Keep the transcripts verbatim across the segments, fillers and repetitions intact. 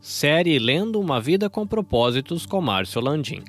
Série Lendo Uma Vida com Propósitos com Márcia Olandim.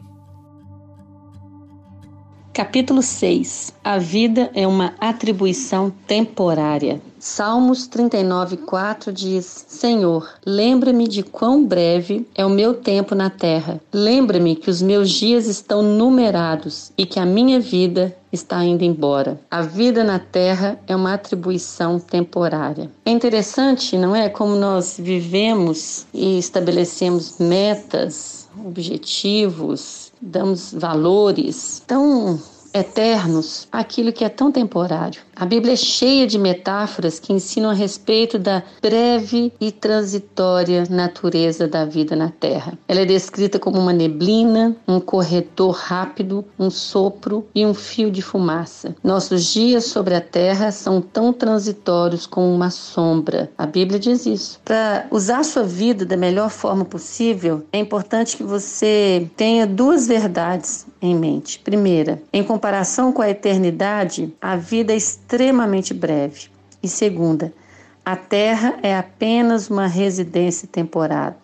Capítulo seis. A vida é uma atribuição temporária. Salmos trinta e nove, quatro diz: Senhor, lembra-me de quão breve é o meu tempo na terra. Lembra-me que os meus dias estão numerados e que a minha vida está indo embora. A vida na terra é uma atribuição temporária. É interessante, não é? Como nós vivemos e estabelecemos metas, objetivos, damos valores tão eternos aquilo que é tão temporário. A Bíblia é cheia de metáforas que ensinam a respeito da breve e transitória natureza da vida na Terra. Ela é descrita como uma neblina, um corredor rápido, um sopro e um fio de fumaça. Nossos dias sobre a Terra são tão transitórios como uma sombra. A Bíblia diz isso. Para usar a sua vida da melhor forma possível, é importante que você tenha duas verdades em mente. Primeira, em comparação Em comparação com a eternidade, a vida é extremamente breve. E segunda, a Terra é apenas uma residência temporária.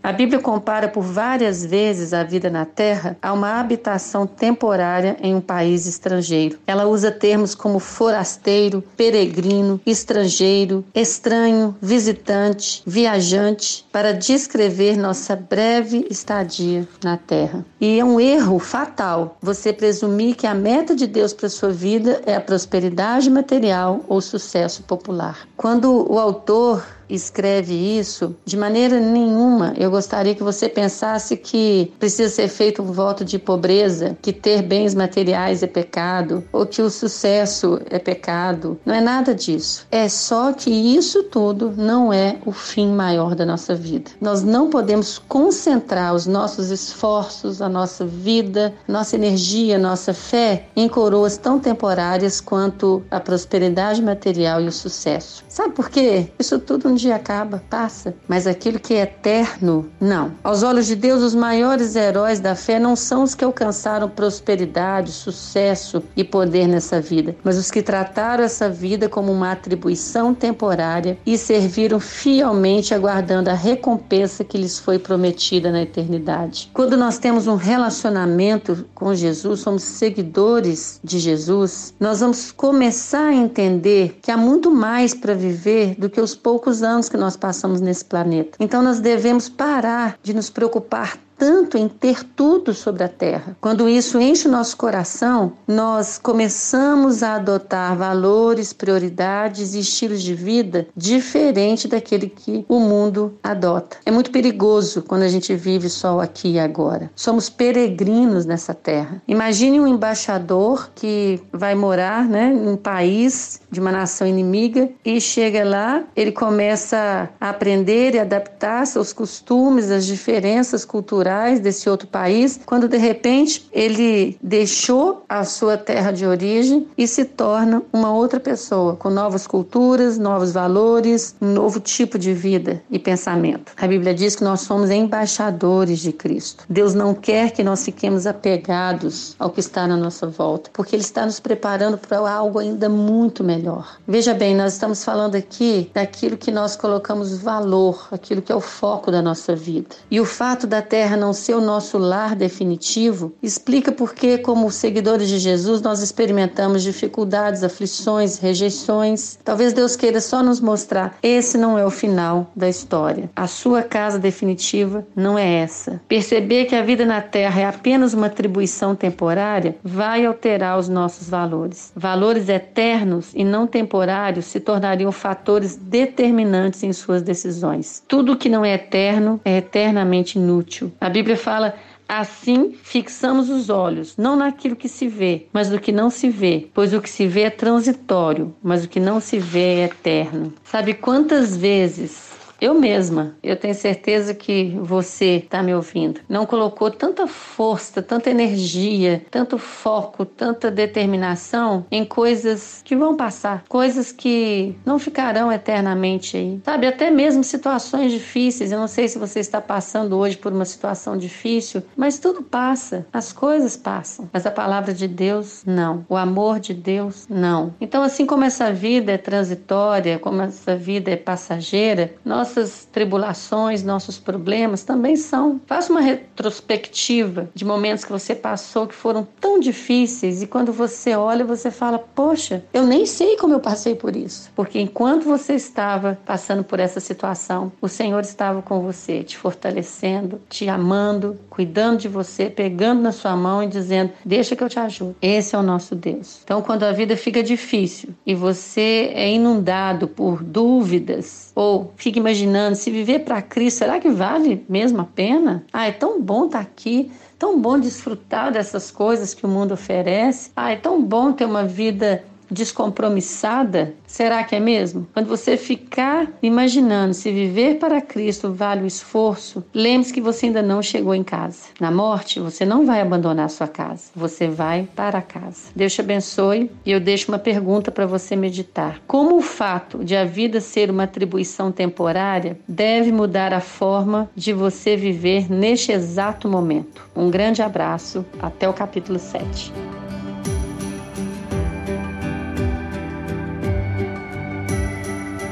A Bíblia compara por várias vezes a vida na Terra a uma habitação temporária em um país estrangeiro. Ela usa termos como forasteiro, peregrino, estrangeiro, estranho, visitante, viajante, para descrever nossa breve estadia na Terra. E é um erro fatal você presumir que a meta de Deus para a sua vida é a prosperidade material ou sucesso popular. Quando o autor escreve isso, de maneira nenhuma eu gostaria que você pensasse que precisa ser feito um voto de pobreza, que ter bens materiais é pecado, ou que o sucesso é pecado. Não é nada disso. É só que isso tudo não é o fim maior da nossa vida. Nós não podemos concentrar os nossos esforços, a nossa vida, nossa energia, nossa fé em coroas tão temporárias quanto a prosperidade material e o sucesso. Sabe por quê? Isso tudo um dia acaba, passa, mas aquilo que é eterno, não. Aos olhos de Deus, os maiores heróis da fé não são os que alcançaram prosperidade, sucesso e poder nessa vida, mas os que trataram essa vida como uma atribuição temporária e serviram fielmente aguardando a recompensa que lhes foi prometida na eternidade. Quando nós temos um relacionamento com Jesus, somos seguidores de Jesus, nós vamos começar a entender que há muito mais para viver do que os poucos anos que nós passamos nesse planeta. Então nós devemos parar de nos preocupar tanto em ter tudo sobre a Terra. Quando isso enche o nosso coração, nós começamos a adotar valores, prioridades e estilos de vida diferente daquele que o mundo adota. É muito perigoso quando a gente vive só aqui e agora. Somos peregrinos nessa Terra. Imagine um embaixador que vai morar, né, em um país de uma nação inimiga e chega lá, ele começa a aprender e adaptar-se aos costumes, às diferenças culturais desse outro país, quando de repente ele deixou a sua terra de origem e se torna uma outra pessoa, com novas culturas, novos valores, um novo tipo de vida e pensamento. A Bíblia diz que nós somos embaixadores de Cristo. Deus não quer que nós fiquemos apegados ao que está na nossa volta, porque Ele está nos preparando para algo ainda muito melhor. Veja bem, nós estamos falando aqui daquilo que nós colocamos valor, aquilo que é o foco da nossa vida. E o fato da terra não ser o nosso lar definitivo, explica porque, como seguidores de Jesus, nós experimentamos dificuldades, aflições, rejeições. Talvez Deus queira só nos mostrar: esse não é o final da história. A sua casa definitiva não é essa. Perceber que a vida na terra é apenas uma atribuição temporária vai alterar os nossos valores. Valores eternos e não temporários se tornariam fatores determinantes em suas decisões. Tudo que não é eterno é eternamente inútil. A Bíblia fala: assim fixamos os olhos, não naquilo que se vê, mas no que não se vê, pois o que se vê é transitório, mas o que não se vê é eterno. Sabe quantas vezes eu mesma, eu tenho certeza que você está me ouvindo, não colocou tanta força, tanta energia, tanto foco, tanta determinação em coisas que vão passar, coisas que não ficarão eternamente aí. Sabe, até mesmo situações difíceis. Eu não sei se você está passando hoje por uma situação difícil, mas tudo passa, as coisas passam. Mas a palavra de Deus, não. O amor de Deus, não. Então, assim como essa vida é transitória, como essa vida é passageira, nós nossas tribulações, nossos problemas também são. Faça uma retrospectiva de momentos que você passou que foram tão difíceis e quando você olha, você fala, poxa, eu nem sei como eu passei por isso. Porque enquanto você estava passando por essa situação, o Senhor estava com você, te fortalecendo, te amando, cuidando de você, pegando na sua mão e dizendo, deixa que eu te ajudo. Esse é o nosso Deus. Então, quando a vida fica difícil e você é inundado por dúvidas ou fica imaginando, se viver para Cristo, será que vale mesmo a pena? Ah, é tão bom estar aqui, tão bom desfrutar dessas coisas que o mundo oferece. Ah, é tão bom ter uma vida descompromissada, será que é mesmo? Quando você ficar imaginando se viver para Cristo vale o esforço, lembre-se que você ainda não chegou em casa. Na morte, você não vai abandonar a sua casa, você vai para casa. Deus te abençoe e eu deixo uma pergunta para você meditar. Como o fato de a vida ser uma atribuição temporária deve mudar a forma de você viver neste exato momento? Um grande abraço, até o capítulo sete.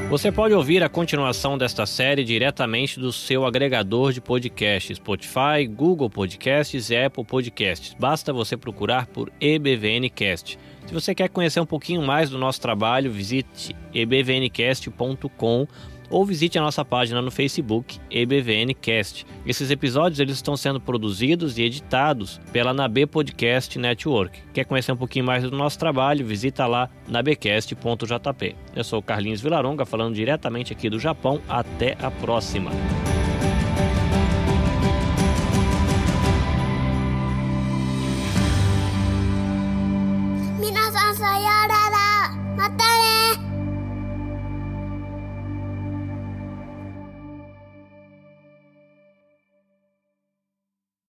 Você pode ouvir a continuação desta série diretamente do seu agregador de podcasts, Spotify, Google Podcasts e Apple Podcasts. Basta você procurar por E B V N Cast. Se você quer conhecer um pouquinho mais do nosso trabalho, visite e b v n cast ponto com ou visite a nossa página no Facebook, E B V N Cast. Esses episódios eles estão sendo produzidos e editados pela Nabe Podcast Network. Quer conhecer um pouquinho mais do nosso trabalho? Visita lá, nabecast ponto j p. Eu sou o Carlinhos Vilaronga, falando diretamente aqui do Japão. Até a próxima!